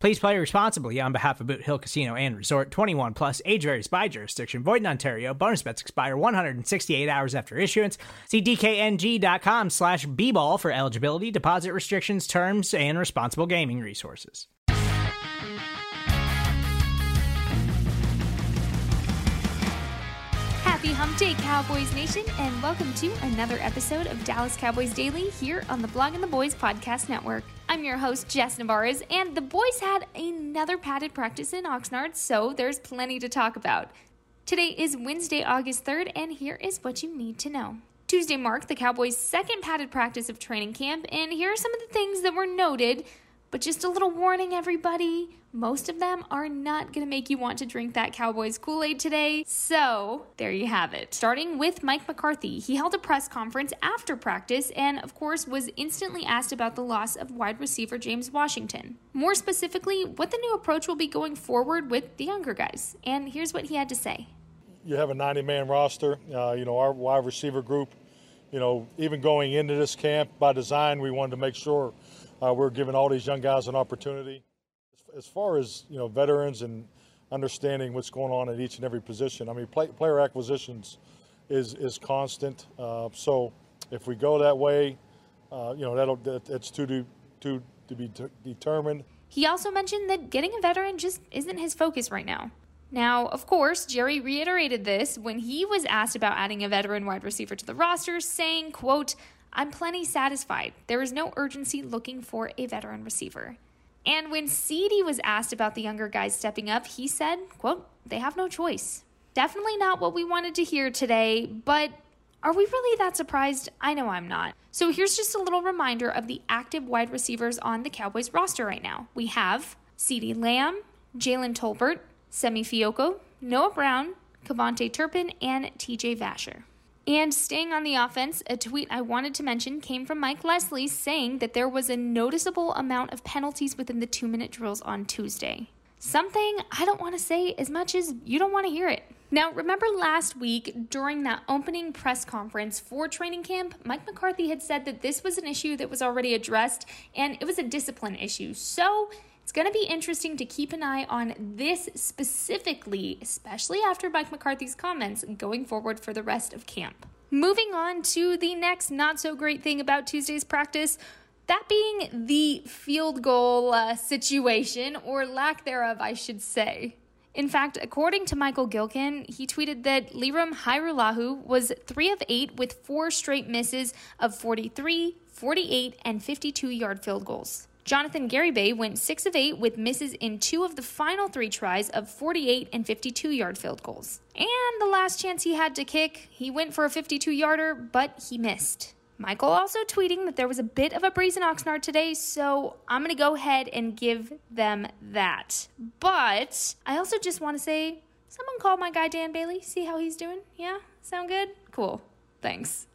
Please play responsibly on behalf of Boot Hill Casino and Resort. 21 plus, age varies by jurisdiction, void in Ontario. Bonus bets expire 168 hours after issuance. See DKNG.com/bball for eligibility, deposit restrictions, terms, and responsible gaming resources. Happy Hump Day, Cowboys Nation, and welcome to another episode of Dallas Cowboys Daily here on the Blog and the Boys Podcast Network. I'm your host, Jess Nevarez, and the boys had another padded practice in Oxnard, so there's plenty to talk about. Today is Wednesday, August 3rd, and here is what you need to know. Tuesday marked the Cowboys' second padded practice of training camp, and here are some of the things that were noted, but just a little warning, everybody. Most of them are not going to make you want to drink that Cowboys Kool-Aid today, so there you have it. Starting with Mike McCarthy, he held a press conference after practice and, of course, was instantly asked about the loss of wide receiver James Washington. More specifically, what the new approach will be going forward with the younger guys, and here's what he had to say. You have a 90-man roster. Our wide receiver group, even going into this camp, by design, we wanted to make sure we're giving all these young guys an opportunity. As far as, veterans and understanding what's going on at each and every position, I mean, player acquisitions is constant. So if we go that way, that's to be determined. He also mentioned that getting a veteran just isn't his focus right now. Now, of course, Jerry reiterated this when he was asked about adding a veteran wide receiver to the roster, saying, quote, "I'm plenty satisfied. There is no urgency looking for a veteran receiver." And when CeeDee was asked about the younger guys stepping up, he said, quote, "They have no choice." Definitely not what we wanted to hear today, but are we really that surprised? I know I'm not. So here's just a little reminder of the active wide receivers on the Cowboys roster right now. We have CeeDee Lamb, Jalen Tolbert, Semi Fioko, Noah Brown, Cavante Turpin, and TJ Vasher. And staying on the offense, a tweet I wanted to mention came from Mike Leslie saying that there was a noticeable amount of penalties within the 2-minute drills on Tuesday. Something I don't want to say as much as you don't want to hear it. Now, remember last week during that opening press conference for training camp, Mike McCarthy had said that this was an issue that was already addressed and it was a discipline issue. So it's going to be interesting to keep an eye on this specifically, especially after Mike McCarthy's comments going forward for the rest of camp. Moving on to the next not-so-great thing about Tuesday's practice, that being the field goal situation, or lack thereof, I should say. In fact, according to Michael Gilkin, he tweeted that Liram Hirulahu was 3 of 8 with 4 straight misses of 43, 48, and 52-yard field goals. Jonathan Gary Bay went 6 of 8 with misses in 2 of the final 3 tries of 48 and 52-yard field goals. And the last chance he had to kick, he went for a 52-yarder, but he missed. Michael also tweeting that there was a bit of a breeze in Oxnard today, so I'm going to go ahead and give them that. But I also just want to say, someone call my guy Dan Bailey, see how he's doing? Yeah? Sound good? Cool. Thanks.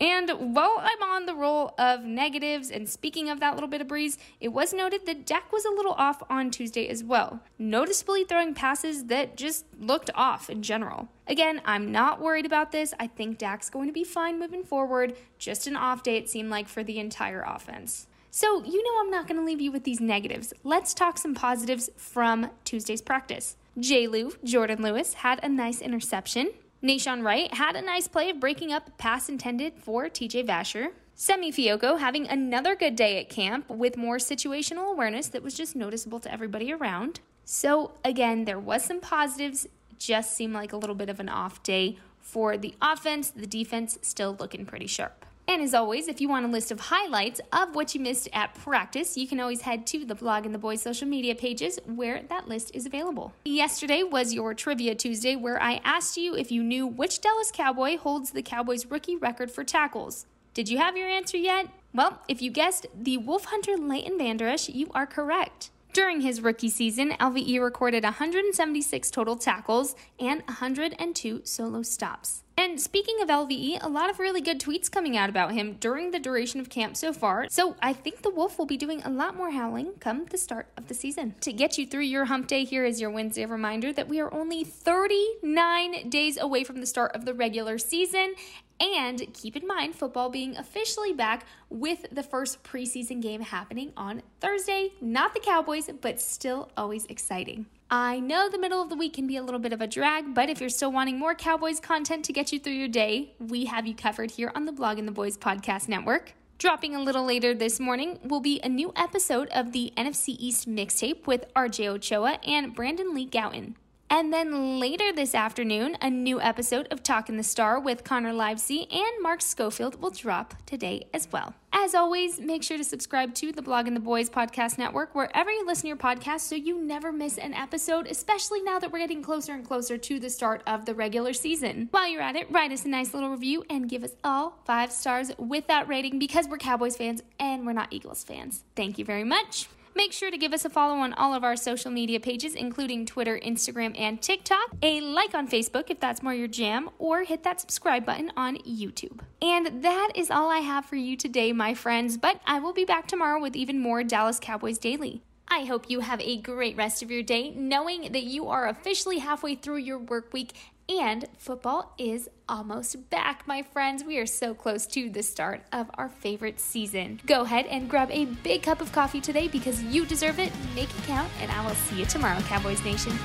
And while I'm on the roll of negatives, and speaking of that little bit of breeze, it was noted that Dak was a little off on Tuesday as well, noticeably throwing passes that just looked off in general. Again, I'm not worried about this. I think Dak's going to be fine moving forward. Just an off day, it seemed like, for the entire offense. So I'm not going to leave you with these negatives. Let's talk some positives from Tuesday's practice. J. Lou Jordan Lewis had a nice interception. Nashawn Wright had a nice play of breaking up a pass intended for TJ Vasher. Semi Fioko having another good day at camp with more situational awareness that was just noticeable to everybody around. So again, there was some positives, just seemed like a little bit of an off day for the offense. The defense still looking pretty sharp. And as always, if you want a list of highlights of what you missed at practice, you can always head to the Blog and the Boys social media pages where that list is available. Yesterday was your Trivia Tuesday, where I asked you if you knew which Dallas Cowboy holds the Cowboys rookie record for tackles. Did you have your answer yet? Well, if you guessed the Wolf Hunter Leighton Van Der Esch, you are correct. During his rookie season, LVE recorded 176 total tackles and 102 solo stops. And speaking of LVE, a lot of really good tweets coming out about him during the duration of camp so far, so I think the Wolf will be doing a lot more howling come the start of the season. To get you through your hump day, here is your Wednesday reminder that we are only 39 days away from the start of the regular season, and keep in mind football being officially back with the first preseason game happening on Thursday. Not the Cowboys, but still always exciting. I know the middle of the week can be a little bit of a drag, but if you're still wanting more Cowboys content to get you through your day, we have you covered here on the Blog and the Boys Podcast Network. Dropping a little later this morning will be a new episode of the NFC East Mixtape with RJ Ochoa and Brandon Lee Gowton. And then later this afternoon, a new episode of Talkin' the Star with Connor Livesey and Mark Schofield will drop today as well. As always, make sure to subscribe to the Blog and the Boys Podcast Network wherever you listen to your podcast so you never miss an episode, especially now that we're getting closer and closer to the start of the regular season. While you're at it, write us a nice little review and give us all 5 stars with that rating, because we're Cowboys fans and we're not Eagles fans. Thank you very much. Make sure to give us a follow on all of our social media pages, including Twitter, Instagram, and TikTok. A like on Facebook if that's more your jam, or hit that subscribe button on YouTube. And that is all I have for you today, my friends, but I will be back tomorrow with even more Dallas Cowboys Daily. I hope you have a great rest of your day, knowing that you are officially halfway through your work week, and football is almost back, my friends. We are so close to the start of our favorite season. Go ahead and grab a big cup of coffee today because you deserve it. Make it count, and I will see you tomorrow, Cowboys Nation.